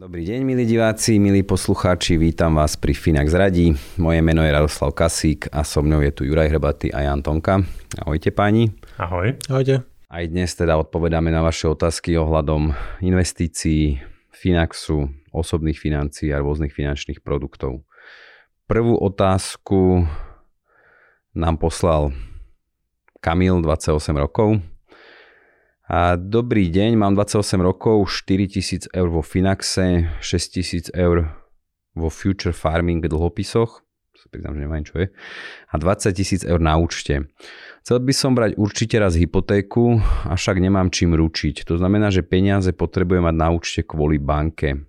Dobrý deň, milí diváci, milí poslucháči, vítam vás pri Finax radí. Moje meno je Radoslav Kasík a so mnou je tu Juraj Hrbatý a Jan Tonka. Ahojte páni. Ahoj. Ahojte. Aj dnes teda odpovedáme na vaše otázky ohľadom investícií, Finaxu, osobných financií a rôznych finančných produktov. Prvú otázku nám poslal Kamil, 28 rokov. A dobrý deň, mám 28 rokov, 4 000 eur vo Finaxe, 6 000 eur vo Future Farming dlhopisoch, priznám, že neviem, čo je, a 20 000 eur na účte. Chcel by som brať určite raz hypotéku, avšak nemám čím ručiť. To znamená, že peniaze potrebujem mať na účte kvôli banke.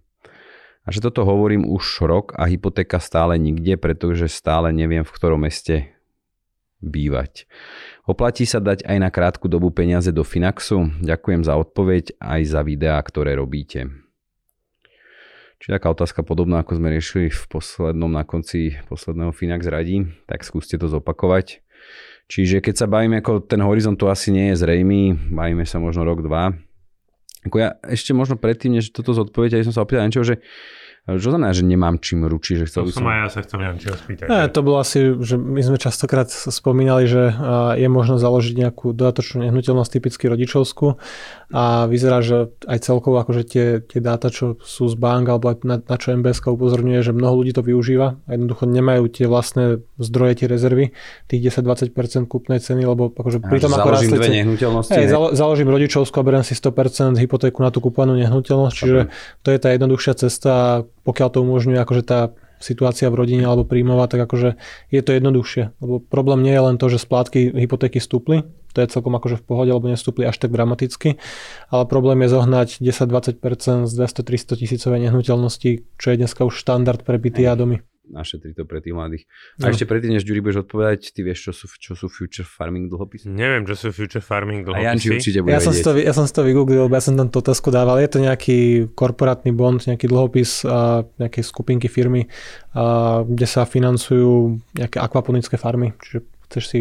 A že toto hovorím už rok a hypotéka stále nikde, pretože stále neviem, v ktorom meste bývať. Oplatí sa dať aj na krátku dobu peniaze do Finaxu? Ďakujem za odpoveď aj za videá, ktoré robíte. Čiže taká otázka podobná, ako sme riešili na konci posledného Finax radí, tak skúste to zopakovať. Čiže keď sa bavíme, ako ten horizont tu asi nie je zrejmý, bavíme sa možno rok, dva. Ako ja ešte možno predtým, než toto zodpovedať, som sa opýtal niečo, že čo znamená, že nemám čím ručiť? To bolo asi, že my sme častokrát spomínali, že je možno založiť nejakú dodatočnú nehnuteľnosť, typicky rodičovskú, a vyzerá, že aj celkovo akože tie dáta, čo sú z bank, alebo na čo MBS-ka upozorňuje, že mnoho ľudí to využíva a jednoducho nemajú tie vlastné zdroje, tie rezervy, tých 10-20% kúpnej ceny, lebo akože pri tom ako rastli... Založím dve nehnuteľnosti. Založím rodičovskú a beriem si 100% hypotéku na tú kúpenú nehnuteľnosť, čiže to je tá jednoduchšia cesta. Pokiaľ to umožňuje akože tá situácia v rodine alebo príjmová, tak akože je to jednoduchšie. Lebo problém nie je len to, že splátky hypotéky stúpli, to je celkom akože v pohode, lebo nestúpli až tak dramaticky, ale problém je zohnať 10-20% z 200-300 tisícovej nehnuteľnosti, čo je dneska už štandard pre byty a domy. Našetriť to pre tých mladých. A ešte predtým, než Juri budeš odpovedať, ty vieš, čo sú Future Farming dlhopisy? Neviem, čo sú Future Farming dlhopisy. A Janči určite bude vedieť. Ja som si to vygooglil, lebo ja som tam tú otázku dával. Je to nejaký korporátny bond, nejaký dlhopis nejakej skupinky firmy, kde sa financujú nejaké akvaponické farmy. Čiže chceš si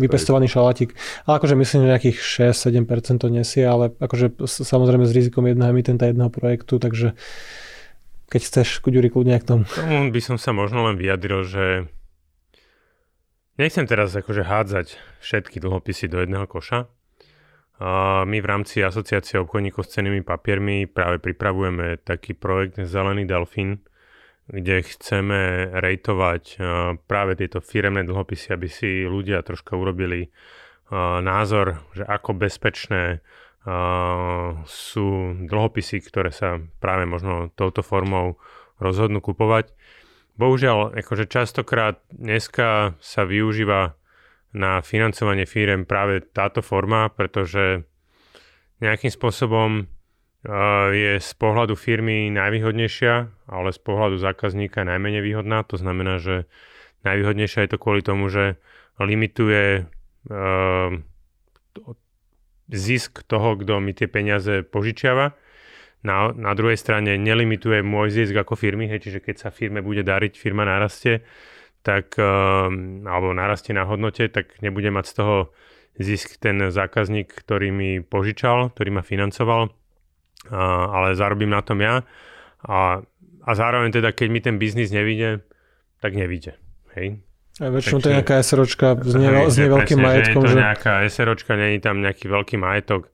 vypestovaný šalátik. Ale akože myslím, že nejakých 6-7% to nesie, ale akože samozrejme s rizikom jedného emitenta, jedného projektu, takže keď chceš, Juri, kľudne k tomu. Tomu by som sa možno len vyjadril, že nechcem teraz akože hádzať všetky dlhopisy do jedného koša. My v rámci asociácie obchodníkov s cennými papiermi práve pripravujeme taký projekt Zelený Delfín, kde chceme rejtovať práve tieto firemné dlhopisy, aby si ľudia troška urobili názor, že ako bezpečné sú dlhopisy, ktoré sa práve možno touto formou rozhodnú kupovať. Bohužiaľ, akože častokrát dneska sa využíva na financovanie firiem práve táto forma, pretože nejakým spôsobom je z pohľadu firmy najvýhodnejšia, ale z pohľadu zákazníka najmenej výhodná. To znamená, že najvýhodnejšia je to kvôli tomu, že limituje zisk toho, kto mi tie peniaze požičiava. Na druhej strane nelimituje môj zisk ako firmy, čiže keď sa firme bude dariť, firma narastie, tak, alebo narastie na hodnote, tak nebude mať z toho zisk ten zákazník, ktorý mi požičal, ktorý ma financoval, ale zarobím na tom ja. A zároveň teda, keď mi ten biznis nevíde, tak nevíde. Hej? A väčšinou to je nejaká SROčka s neveľkým majetkom. Je to nejaká SROčka, nie je tam nejaký veľký majetok.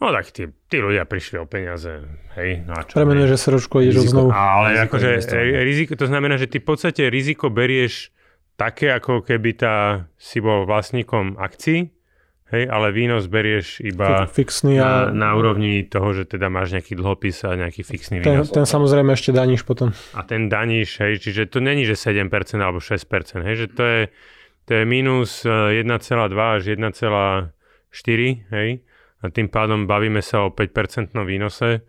No tak tí ľudia prišli o peniaze. Hej, no a čo? Premenuješ SROčko, ideš znovu. Ale riziko, akože riziko, to znamená, že ty v podstate riziko berieš také, ako keby si bol vlastníkom akcií, hej, ale výnos berieš iba fixný a na úrovni toho, že teda máš nejaký dlhopis a nejaký fixný výnos. Ten samozrejme ešte daníš potom. A ten daníš, hej, čiže to není, že 7% alebo 6%, hej, že to je to je minus 1,2 až 1,4, hej? A tým pádom bavíme sa o 5% výnose.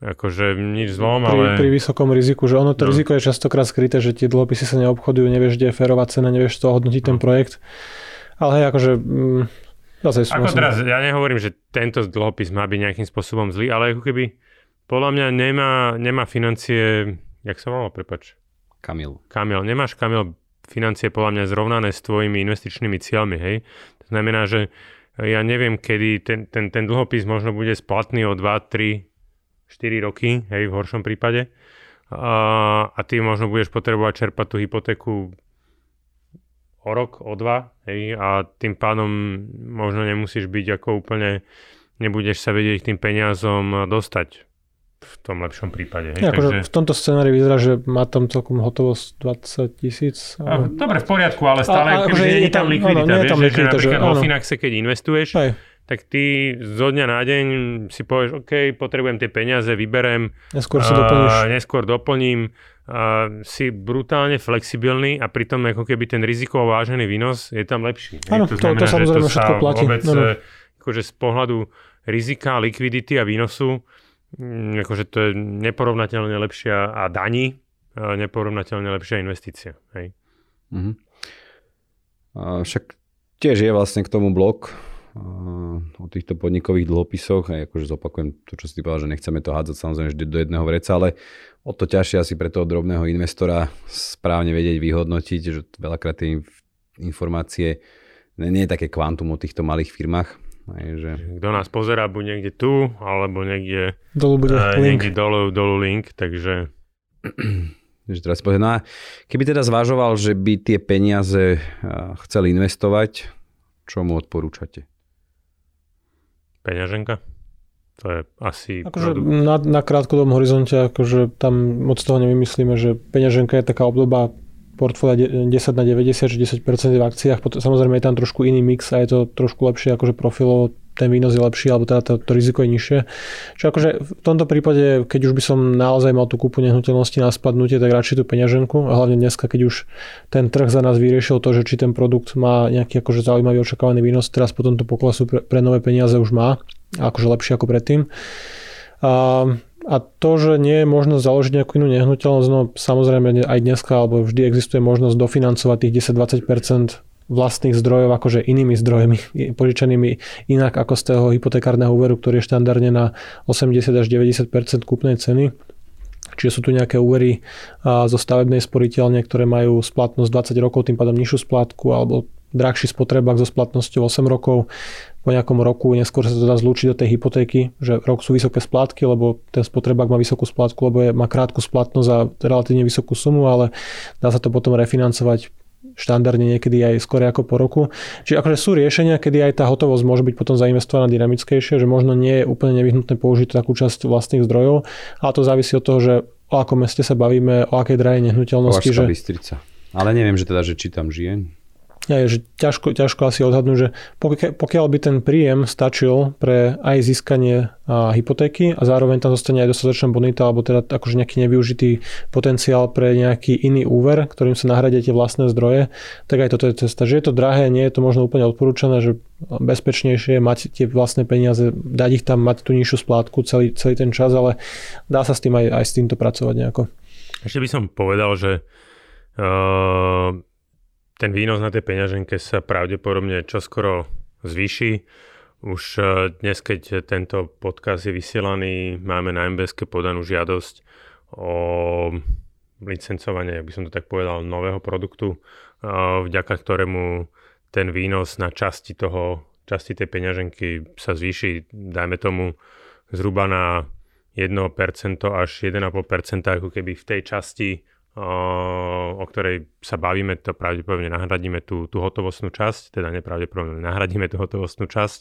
Akože nič zlom, ale... Pri vysokom riziku, že ono to riziko je častokrát skryté, že tie dlhopisy sa neobchodujú, nevieš, kde je férová cena, nevieš to hodnotiť ten projekt. Ale hej, akože... Ako teraz, ja nehovorím, že tento dlhopis má byť nejakým spôsobom zlý, ale ako keby podľa mňa nemá financie... Jak sa volá, prepáč? Kamil. Kamil. Nemáš, Kamil, financie podľa mňa zrovnané s tvojimi investičnými cieľmi, hej? To znamená, že ja neviem, kedy ten dlhopis možno bude splatný o 2, 3, 4 roky, hej, v horšom prípade. A ty možno budeš potrebovať čerpať tú hypotéku o rok, o 2, hej, a tým pádom možno nemusíš byť ako úplne, nebudeš sa vedieť k tým peniazom dostať v tom lepšom prípade. Hej. Ja, takže... V tomto scenári vyzerá, že má tam celkom hotovosť 20 000. Ale... Dobre, v poriadku, ale stále akože nie je tam likvidita. Áno, vieš, tam likvidita, že napríklad vo Finaxe, keď investuješ, hej, tak ty zo dňa na deň si povieš, OK, potrebujem tie peniaze, vyberem, neskôr doplním, si brutálne flexibilný a pritom ako keby ten rizikovo vážený výnos je tam lepší. Áno, to samozrejme všetko platí. Vôbec, akože z pohľadu rizika, likvidity a výnosu, akože to je neporovnateľne lepšia a daní, neporovnateľne lepšia investícia. Hej. Mm-hmm. A však tiež je vlastne k tomu blok o týchto podnikových dlhopisoch, aj akože zopakujem to, čo si povedal, že nechceme to hádzať samozrejme vždy do jedného vreca, ale o to ťažšie asi pre toho drobného investora správne vedieť, vyhodnotiť, že veľakrát tie informácie nie je také kvantum o týchto malých firmách. Aj, že... Kto nás pozerá, buď niekde tu, alebo niekde dolu link, takže... Teraz no keby teda zvažoval, že by tie peniaze chcel investovať, čo mu odporúčate? Peňaženka? To je asi... Akože na krátkodobom horizonte, akože tam moc toho nevymyslíme, že peňaženka je taká obdoba portfólia 10/90, že 10% v akciách. Samozrejme je tam trošku iný mix a je to trošku lepšie, akože profilovo ten výnos je lepší, alebo teda to riziko je nižšie. Čiže akože v tomto prípade, keď už by som naozaj mal tú kúpu nehnuteľnosti na spadnutie, tak radšej tú peňaženku. A hlavne dneska, keď už ten trh za nás vyriešil to, že či ten produkt má nejaký akože zaujímavý očakávaný výnos, teraz po tomto poklesu pre nové peniaze už má, akože lepšie ako predtým. A to, že nie je možnosť založiť nejakú inú nehnuteľnosť, no samozrejme aj dneska, alebo vždy existuje možnosť dofinancovať tých 10-20% vlastných zdrojov, akože inými zdrojmi, požičanými inak ako z toho hypotekárneho úveru, ktorý je štandardne na 80 až 90% kúpnej ceny. Čiže sú tu nejaké úvery zo stavebnej sporiteľne, ktoré majú splatnosť 20 rokov, tým pádom nižšiu splátku, alebo drahší spotrebák so splatnosťou 8 rokov. Po nejakom roku neskôr sa to dá zlúčiť do tej hypotéky, že rok sú vysoké splátky, lebo ten spotrebák má vysokú splátku, lebo má krátku splatnosť a relatívne vysokú sumu, ale dá sa to potom refinancovať štandardne niekedy aj skôr ako po roku. Čiže akože sú riešenia, kedy aj tá hotovosť môže byť potom zainvestovaná dynamickejšie, že možno nie je úplne nevyhnutné použiť takú časť vlastných zdrojov, ale to závisí od toho, že o akom meste sa bavíme, o akej drahej nehnuteľnosti. Považská Bystrica. Ale neviem, že teda, že či tam žije. Je, že ťažko asi odhadnúť, že pokiaľ by ten príjem stačil pre aj získanie hypotéky a zároveň tam zostane aj dostatočná bonita alebo teda akože nejaký nevyužitý potenciál pre nejaký iný úver, ktorým sa nahradia tie vlastné zdroje, tak aj toto je cesta. Že je to drahé, nie je to možno úplne odporúčané, že bezpečnejšie je mať tie vlastné peniaze, dať ich tam, mať tú nižšiu splátku celý ten čas, ale dá sa s tým aj s týmto pracovať nejako. Ešte by som povedal, že ten výnos na tej peňaženke sa pravdepodobne čoskoro zvýši. Už dnes, keď tento podcast je vysielaný, máme na MBS-ke podanú žiadosť o licencovanie, ak by som to tak povedal, nového produktu, vďaka ktorému ten výnos na časti tej peňaženky sa zvýši, dajme tomu zhruba na 1% až 1,5%, ako keby v tej časti, o ktorej sa bavíme, to pravdepodobne nahradíme tú hotovostnú časť, teda nepravdepodobne nahradíme tú hotovostnú časť.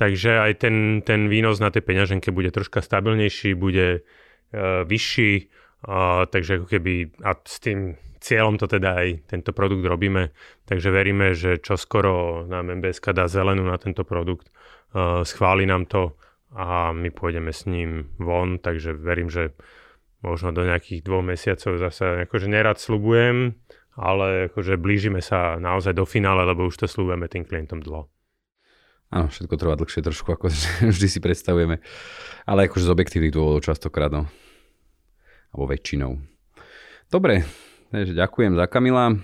Takže aj ten výnos na tej peňaženke bude troška stabilnejší, bude vyšší, takže ako keby a s tým cieľom to teda aj tento produkt robíme, takže veríme, že čoskoro nám MBS-ka dá zelenú na tento produkt, schváli nám to a my pôjdeme s ním von, takže verím, že možno do nejakých 2 mesiacov zase, akože nerad sľubujem, ale akože blížime sa naozaj do finále, lebo už to slúbime tým klientom dlho. Áno, všetko trvá dlhšie trošku, ako vždy si predstavujeme. Ale akože z objektívnych dôvodov častokrát, no. Alebo väčšinou. Dobre, takže ďakujem za Kamila.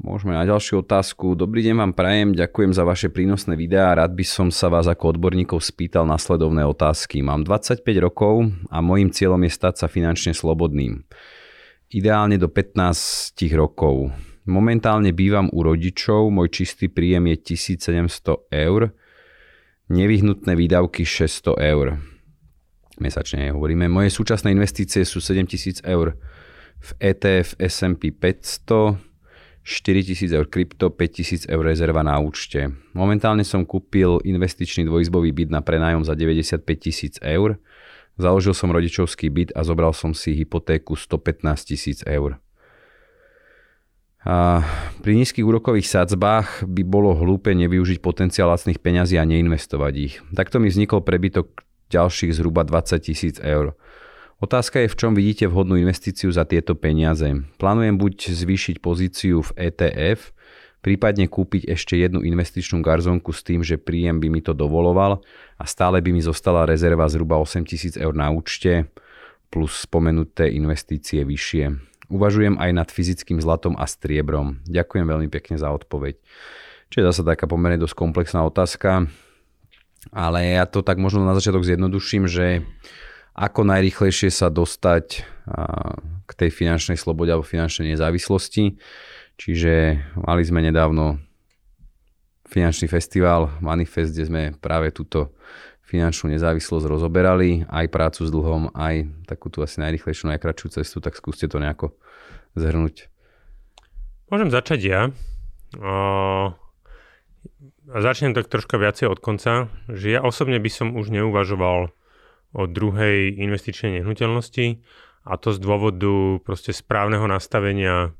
Môžeme na ďalšiu otázku. Dobrý deň vám prajem, ďakujem za vaše prínosné videá. Rád by som sa vás ako odborníkov spýtal nasledovné otázky. Mám 25 rokov a môjim cieľom je stať sa finančne slobodným. Ideálne do 15 rokov. Momentálne bývam u rodičov, môj čistý príjem je 1700 eur, nevyhnutné výdavky 600 eur. Mesačne hovoríme. Moje súčasné investície sú 7000 eur v ETF S&P 500, 4000 eur krypto, 5000 eur rezerva na účte. Momentálne som kúpil investičný dvojizbový byt na prenájom za 95 000 eur. Založil som rodičovský byt a zobral som si hypotéku 115 000 eur. A pri nízkych úrokových sadzbách by bolo hlúpe nevyužiť potenciál lacných peňazí a neinvestovať ich. Takto mi vznikol prebytok ďalších zhruba 20 000 eur. Otázka je, v čom vidíte vhodnú investíciu za tieto peniaze. Plánujem buď zvýšiť pozíciu v ETF, prípadne kúpiť ešte jednu investičnú garzónku s tým, že príjem by mi to dovoloval a stále by mi zostala rezerva zhruba 8 000 eur na účte plus spomenuté investície vyššie. Uvažujem aj nad fyzickým zlatom a striebrom. Ďakujem veľmi pekne za odpoveď. Čo je zase taká pomerne dosť komplexná otázka, ale ja to tak možno na začiatok zjednoduším, že ako najrýchlejšie sa dostať k tej finančnej slobode alebo finančnej nezávislosti. Čiže mali sme nedávno finančný festival Manifest, kde sme práve túto finančnú nezávislosť rozoberali, aj prácu s dlhom, aj takúto asi najrýchlejšiu, najkračšiu cestu, tak skúste to nejako zhrnúť. Môžem začať ja. Začnem tak troška viacej od konca, že ja osobne by som už neuvažoval o druhej investičnej nehnuteľnosti, a to z dôvodu proste správneho nastavenia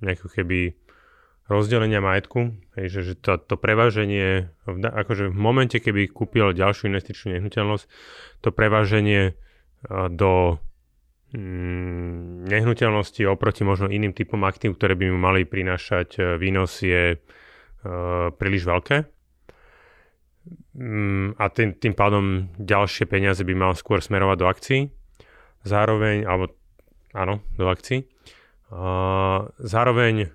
nejakého keby rozdelenia majetku, že to preváženie, akože v momente, keby kúpil ďalšiu investičnú nehnuteľnosť, to preváženie do nehnuteľnosti oproti možno iným typom aktív, ktoré by mu mali prinášať výnos, je príliš veľké. A tým pádom ďalšie peniaze by mal skôr smerovať do akcií. Zároveň, alebo áno, do akcií. Zároveň,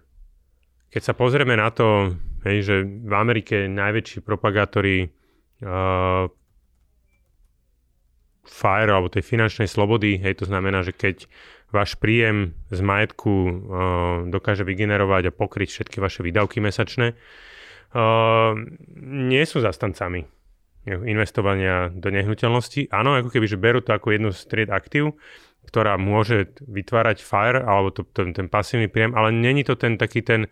keď sa pozrieme na to, že v Amerike najväčší propagátori FIRE, alebo tej finančnej slobody, to znamená, že keď váš príjem z majetku dokáže vygenerovať a pokryť všetky vaše výdavky mesačné, nie sú zastancami investovania do nehnuteľnosti. Áno, ako keby, že berú to ako jednu z tried aktív, ktorá môže vytvárať FIRE, alebo ten pasívny príjem, ale není to ten taký ten,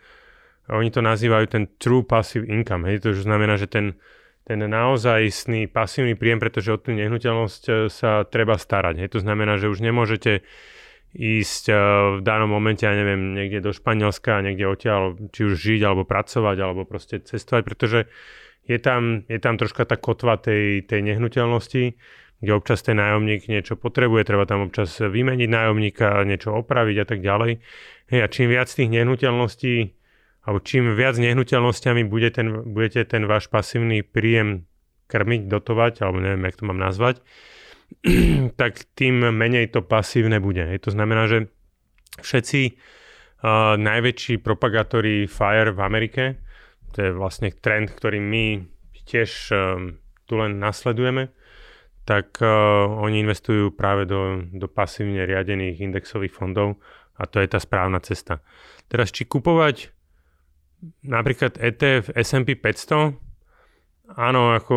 oni to nazývajú ten true passive income. To už znamená, že ten naozajstný pasívny príjem, pretože o tú nehnuteľnosť sa treba starať. To znamená, že už nemôžete ísť v danom momente, ja neviem, niekde do Španielska, niekde odtiaľ, či už žiť, alebo pracovať, alebo proste cestovať, pretože je tam troška tá kotva tej nehnuteľnosti, kde občas ten nájomník niečo potrebuje, treba tam občas vymeniť nájomníka, niečo opraviť a tak ďalej. A čím viac tých nehnuteľností, alebo čím viac nehnuteľnosťami budete ten váš pasívny príjem krmiť, dotovať, alebo neviem, jak to mám nazvať, tak tým menej to pasívne bude. To znamená, že všetci najväčší propagátori FIRE v Amerike, to je vlastne trend, ktorý my tiež tu len nasledujeme, tak oni investujú práve do pasívne riadených indexových fondov a to je tá správna cesta. Teraz, či kupovať napríklad ETF S&P 500, áno, ako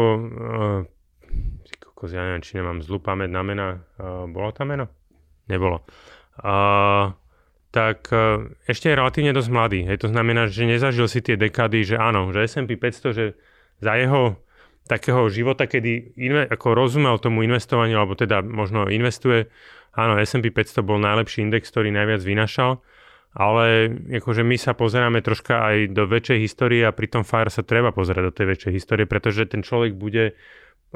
ja neviem, či nemám zlú pamäť na mena. Bolo tam meno? Nebolo. Tak ešte je relatívne dosť mladý. To znamená, že nezažil si tie dekády, že áno, že S&P 500, že za jeho takého života, kedy ako rozumel tomu investovaniu, alebo teda možno investuje, áno, S&P 500 bol najlepší index, ktorý najviac vynašal, ale akože my sa pozeráme troška aj do väčšej histórie a pri tom FIRE sa treba pozerať do tej väčšej histórie, pretože ten človek bude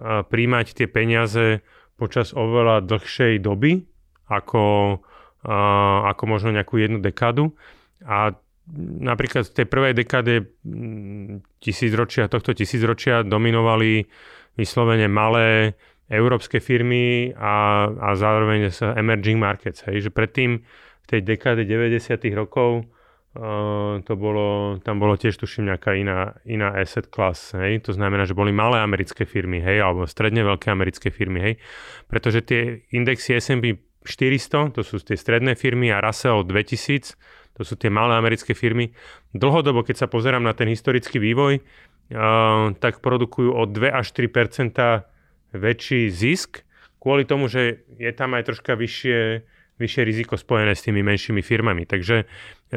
príjmať tie peniaze počas oveľa dlhšej doby, ako ako možno nejakú jednu dekádu. A napríklad v tej prvej dekáde tohto tisícročia dominovali vyslovene malé európske firmy a zároveň sa emerging markets. Hej. Že predtým v tej dekáde 90. rokov tam bolo tiež tuším nejaká iná asset class. Hej. To znamená, že boli malé americké firmy, hej, alebo stredne veľké americké firmy. Hej. Pretože tie indexy S&P 400, to sú tie stredné firmy a Russell 2000, to sú tie malé americké firmy. Dlhodobo, keď sa pozerám na ten historický vývoj, tak produkujú o 2 až 3% väčší zisk, kvôli tomu, že je tam aj troška vyššie riziko spojené s tými menšími firmami. Takže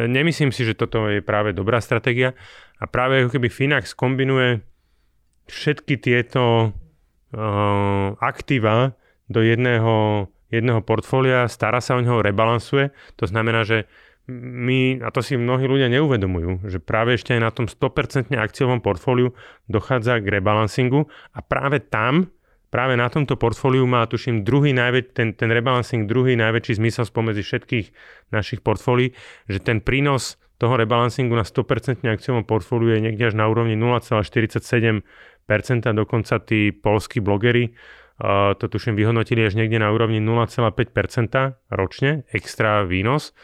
nemyslím si, že toto je práve dobrá stratégia. A práve ako keby Finax kombinuje všetky tieto aktíva do jedného portfólia, stará sa o neho, rebalansuje. To znamená, že my, a to si mnohí ľudia neuvedomujú, že práve ešte aj na tom 100% akciovom portfóliu dochádza k rebalansingu a práve na tomto portfóliu má, tuším, ten rebalancing druhý najväčší zmysel spomedzi všetkých našich portfólií, že ten prínos toho rebalancingu na 100% akciovom portfóliu je niekde až na úrovni 0,47%. Dokonca tí poľskí blogeri to, tuším, vyhodnotili až niekde na úrovni 0,5% ročne, extra výnos,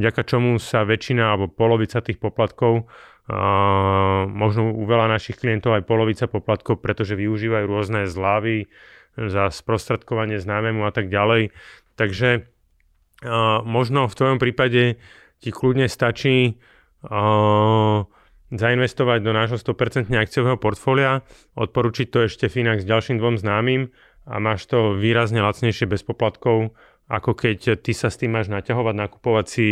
vďaka čomu sa väčšina alebo polovica tých poplatkov, možno u veľa našich klientov aj polovica poplatkov, pretože využívajú rôzne zľavy za sprostredkovanie známemu a tak ďalej. Takže možno v tvojom prípade ti kľudne stačí zainvestovať do nášho 100% akciového portfólia, odporučiť to ešte Finax s ďalším dvom známym a máš to výrazne lacnejšie bez poplatkov, ako keď ty sa s tým máš naťahovať, nakupovať si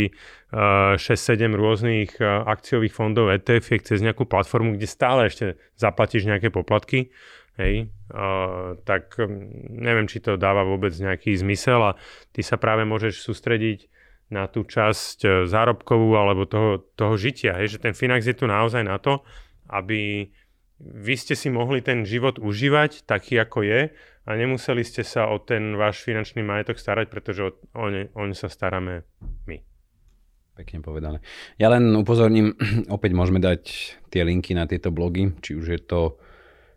6-7 rôznych akciových fondov ETF cez nejakú platformu, kde stále ešte zaplatíš nejaké poplatky, hej, tak neviem, či to dáva vôbec nejaký zmysel a ty sa práve môžeš sústrediť na tú časť zárobkovú alebo toho žitia, hej, že ten Finax je tu naozaj na to, aby vy ste si mohli ten život užívať taký, ako je, a nemuseli ste sa o ten váš finančný majetok starať, pretože o ne sa staráme my. Pekne povedané. Ja len upozorním, opäť môžeme dať tie linky na tieto blogy, či už je to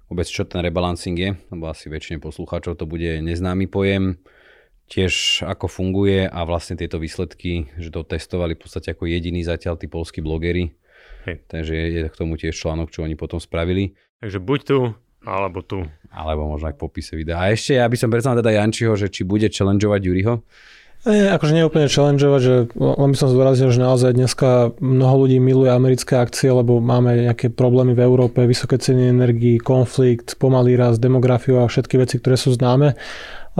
vôbec, čo ten rebalancing je, lebo asi väčšine poslucháčov to bude neznámy pojem, tiež ako funguje a vlastne tieto výsledky, že to testovali v podstate ako jediní zatiaľ tí poľskí blogeri. Hej. Takže je k tomu tiež článok, čo oni potom spravili. Takže buď tu, alebo tu. Alebo možno aj v popise videa. A ešte ja by som predstavil teda Jančiho, že či bude challengeovať Juriho? Akože nie úplne challengeovať, že len by som zdôraznil, že naozaj dneska mnoho ľudí miluje americké akcie, lebo máme nejaké problémy v Európe, vysoké ceny energií, konflikt, pomalý rast, demografiu a všetky veci, ktoré sú známe.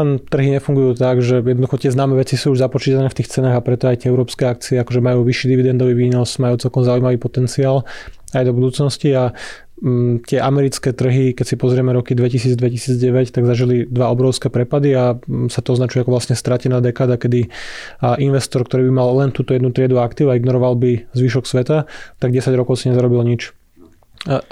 Len trhy nefungujú tak, že jednoducho tie známe veci sú už započítané v tých cenách a preto aj tie európske akcie akože majú vyšší dividendový výnos, majú celkom zaujímavý potenciál aj do budúcnosti a tie americké trhy, keď si pozrieme roky 2000-2009, tak zažili dva obrovské prepady a sa to označuje ako vlastne stratená dekáda, kedy investor, ktorý by mal len túto jednu triedu aktív a ignoroval by zvyšok sveta, tak 10 rokov si nezarobil nič. A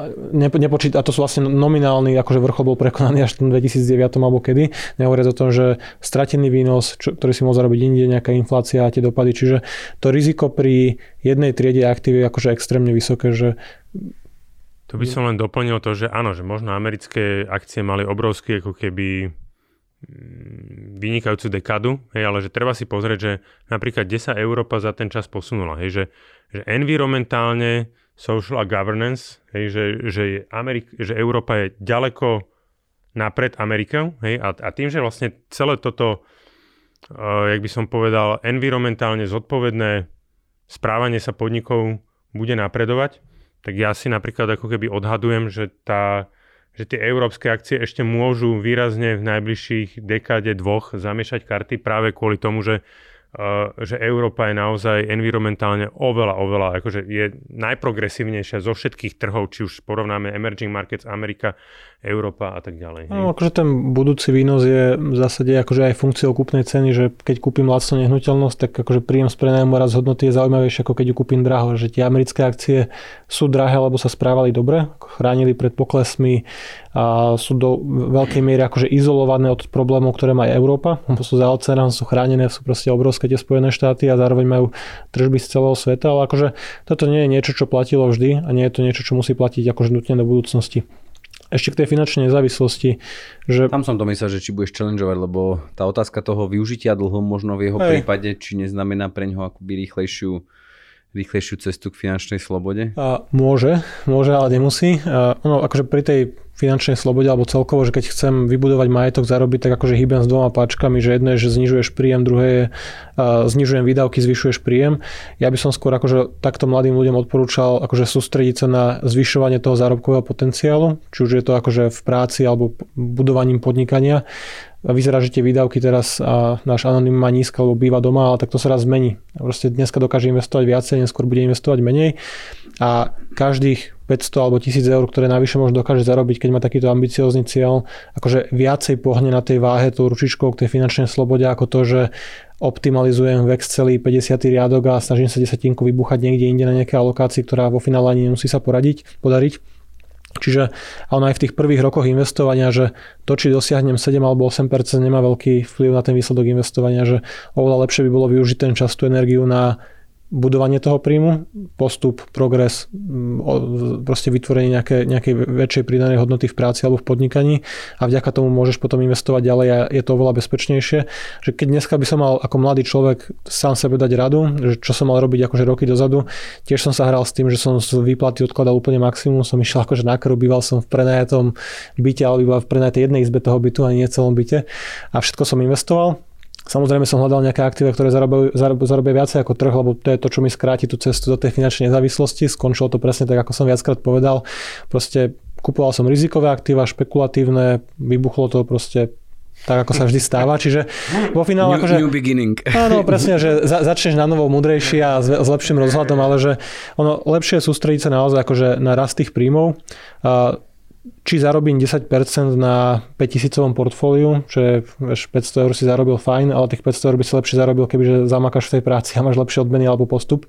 to sú vlastne nominálny, akože vrchol bol prekonaný až v 2009 alebo kedy, nehovoriac o tom, že stratený výnos, ktorý si môže zarobiť inde, nejaká inflácia a tie dopady, čiže to riziko pri jednej triede aktív je akože extrémne vysoké, že... To by som len doplnil to, že áno, že možno americké akcie mali obrovský ako keby vynikajúcu dekadu, hej, ale že treba si pozrieť, že napríklad 10 Európa za ten čas posunula, hej, že environmentálne social a governance, hej, že Európa je ďaleko napred Amerikou, hej, a tým, že vlastne celé toto, jak by som povedal, environmentálne zodpovedné správanie sa podnikov bude napredovať, tak ja si napríklad ako keby odhadujem, že tie európske akcie ešte môžu výrazne v najbližších dekáde dvoch zamiešať karty práve kvôli tomu, že Európa je naozaj environmentálne oveľa, akože je najprogresívnejšia zo všetkých trhov, či už porovnáme emerging markets, Amerika, Európa a tak ďalej. No, akože ten budúci výnos je v zásade akože aj funkciou kúpnej ceny, že keď kúpim lacnú nehnuteľnosť, tak akože príjem z prenájmu raz hodnoty je zaujímavejšie, ako keď ju kúpim draho, že tie americké akcie sú drahé, lebo sa správali dobre, chránili pred poklesmi a sú do veľkej miery akože izolované od problémov, ktoré má Európa, sú zaocená, sú chránené, sú proste obrovské obrovské tie Spojené štáty a zároveň majú tržby z celého sveta, ale akože toto nie je niečo, čo platilo vždy a nie je to niečo, čo musí platiť akože nutne do budúcnosti. Ešte k tej finančnej nezávislosti. Že... Tam som to myslel, že či budeš challengeovať, lebo tá otázka toho využitia dlho možno v jeho prípade, či neznamená pre ňoho akoby rýchlejšiu cestu k finančnej slobode? Môže, ale nemusí. Akože pri tej finančnej slobode alebo celkovo, že keď chcem vybudovať majetok, zarobiť, tak akože hýbem s dvoma páčkami, že jedno je, že znižuješ príjem, druhé je znižujem výdavky, zvyšuješ príjem. Ja by som skôr akože takto mladým ľuďom odporúčal akože sústrediť sa na zvyšovanie toho zárobkového potenciálu, či už je to akože v práci alebo budovaním podnikania. Vyzerá, že tie výdavky teraz a náš anonym má nízko, lebo býva doma, ale tak to sa raz zmení. Proste dneska dokáže investovať viacej, neskôr bude investovať menej a každých 500 alebo 1000 eur, ktoré navyše možno dokáže zarobiť, keď má takýto ambiciózny cieľ, akože viacej pohne na tej váhe tou ručičkou k tej finančnej slobode, ako to, že optimalizujem v Exceli 50. riadok a snažím sa desatinku vybuchať niekde inde na nejaké alokácii, ktorá vo finále ani nemusí sa podariť. Čiže aj v tých prvých rokoch investovania, že to, či dosiahnem 7 alebo 8% nemá veľký vplyv na ten výsledok investovania, že oveľa lepšie by bolo využiť ten čas, tú energiu na budovanie toho príjmu, postup, progres, proste vytvorenie nejakej väčšej pridanej hodnoty v práci alebo v podnikaní a vďaka tomu môžeš potom investovať ďalej a je to oveľa bezpečnejšie. Že keď dneska by som mal ako mladý človek sám sebe dať radu, že čo som mal robiť akože roky dozadu, tiež som sa hral s tým, že som z výplaty odkladal úplne maximum, som išiel akože na krv, býval som v prenajatom byte alebo iba v prenajatej jednej izbe toho bytu, ani nie celom byte a všetko som investoval. Samozrejme som hľadal nejaké aktíva, ktoré zarobia viacej ako trh, lebo to je to, čo mi skráti tú cestu do tej finančnej nezávislosti. Skončilo to presne tak, ako som viackrát povedal. Proste kupoval som rizikové aktíva, špekulatívne, vybuchlo to proste tak, ako sa vždy stáva. Čiže vo finále akože... New beginning. Áno, presne, že začneš na novo múdrejší a s lepším rozhľadom, ale že ono lepšie je sústrediť sa naozaj akože na rast tých príjmov. Či zarobím 10% na 5000-ovom portfóliu, čo je 500 eur si zarobil fajn, ale tých 500 eur by si lepšie zarobil, kebyže zamakáš v tej práci a máš lepšie odmeny alebo postup.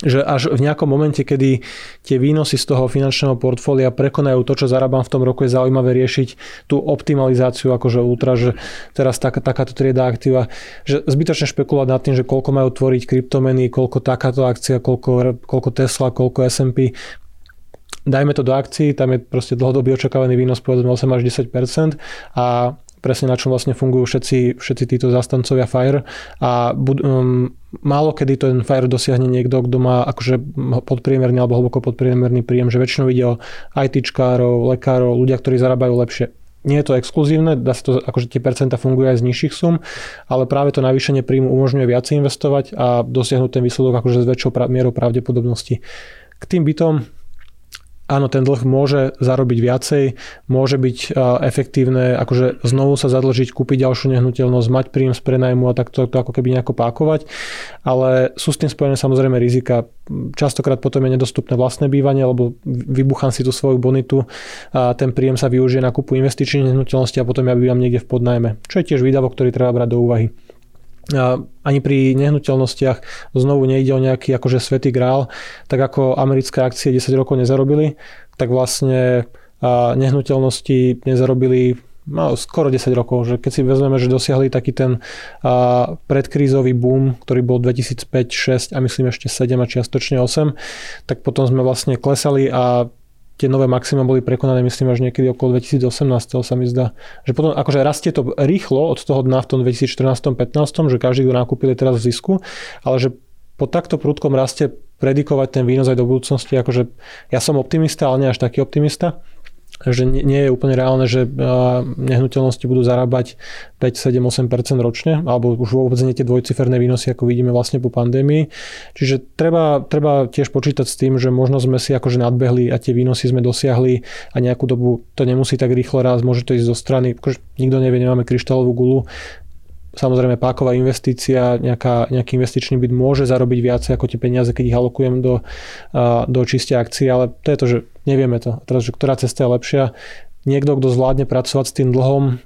Že až v nejakom momente, kedy tie výnosy z toho finančného portfólia prekonajú to, čo zarábam v tom roku, je zaujímavé riešiť tú optimalizáciu akože ultra, že teraz takáto trieda aktíva, že zbytočne špekulovať nad tým, že koľko majú tvoriť kryptomeny, koľko takáto akcia, koľko Tesla, koľko S&P. Dajme to do akcií, tam je proste dlhodobý očakávaný výnos povedzme 8 až 10% a presne na čom vlastne fungujú všetci títo zastancovia FIRE a málo kedy ten FIRE dosiahne niekto, kto má akože podpriemerný alebo hlboko podpriemerný príjem, že väčšinou ide o ITčkárov, lekárov, ľudia, ktorí zarábajú lepšie. Nie je to exkluzívne, dá sa to, akože tie percentá fungujú aj z nižších sum, ale práve to navýšenie príjmu umožňuje viac investovať a dosiahnuť ten výsledok akože s väčšou mierou pravdepodobnosti. K tým bytom áno, ten dlh môže zarobiť viacej, môže byť efektívne, akože znovu sa zadlžiť, kúpiť ďalšiu nehnuteľnosť, mať príjem z prenajmu a takto to ako keby nejako pákovať. Ale sú s tým spojené samozrejme rizika. Častokrát potom je nedostupné vlastné bývanie, lebo vybuchám si tú svoju bonitu a ten príjem sa využije na kúpu investičných nehnuteľností a potom ja bývam niekde v podnajme. Čo je tiež výdavok, ktorý treba brať do úvahy. Ani pri nehnuteľnostiach znovu nejde o nejaký akože svätý grál, tak ako americké akcie 10 rokov nezarobili, tak vlastne nehnuteľnosti nezarobili skoro 10 rokov. Že keď si vezmeme, že dosiahli taký ten predkrízový boom, ktorý bol 2005, 2006 a myslím ešte 2007 a čiastočne 2008, tak potom sme vlastne klesali a tie nové maxima boli prekonané, myslím, až niekedy okolo 2018, sa mi zdá. Že potom akože rastie to rýchlo od toho dna v tom 2014-2015, že každý, kto nakúpil, je teraz v zisku, ale že po takto prudkom raste predikovať ten výnos aj do budúcnosti, akože ja som optimista, ale nie až taký optimista, že nie je úplne reálne, že nehnuteľnosti budú zarábať 5-7-8% ročne, alebo už vôbec nie tie dvojciferné výnosy, ako vidíme vlastne po pandémii. Čiže treba tiež počítať s tým, že možno sme si akože nadbehli a tie výnosy sme dosiahli a nejakú dobu to nemusí tak rýchlo rásť, môže to ísť zo strany, akože nikto nevie, nemáme kryštálovú gulu. Samozrejme páková investícia, nejaký investičný byt môže zarobiť viacej ako tie peniaze, keď ich alokujem do čiste akcií, ale to je to, že nevieme to. Teraz, že ktorá cesta je lepšia. Niekto, kto zvládne pracovať s tým dlhom,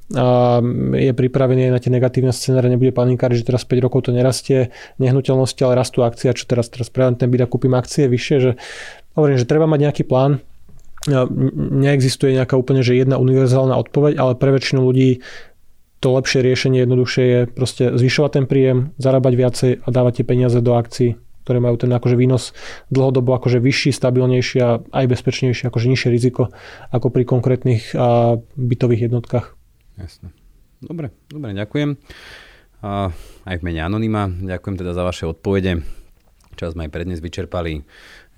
je pripravený na tie negatívne scenáre, nebude panikáriť, že teraz 5 rokov to nerastie nehnuteľnosti, ale rastú akcie, čo teraz predám ten byt a kúpim akcie vyššie, že hovorím, že treba mať nejaký plán. Neexistuje nejaká úplne že jedna univerzálna odpoveď, ale pre väčšinu ľudí to lepšie riešenie, jednoduchšie je proste zvyšovať ten príjem, zarábať viacej a dávať tie peniaze do akcií, ktoré majú ten akože výnos dlhodobo akože vyšší, stabilnejší a aj bezpečnejší, akože nižšie riziko ako pri konkrétnych bytových jednotkách. Jasne. Dobre, ďakujem. Aj v mene Anonyma, ďakujem teda za vaše odpovede. Čas sme aj pre dnes vyčerpali.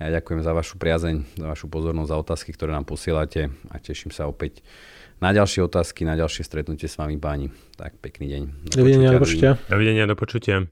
Ja ďakujem za vašu priazeň, za vašu pozornosť, za otázky, ktoré nám posielate a teším sa opäť na ďalšie otázky, na ďalšie stretnutie s vami, páni. Tak pekný deň. Dovidenia, do počutia.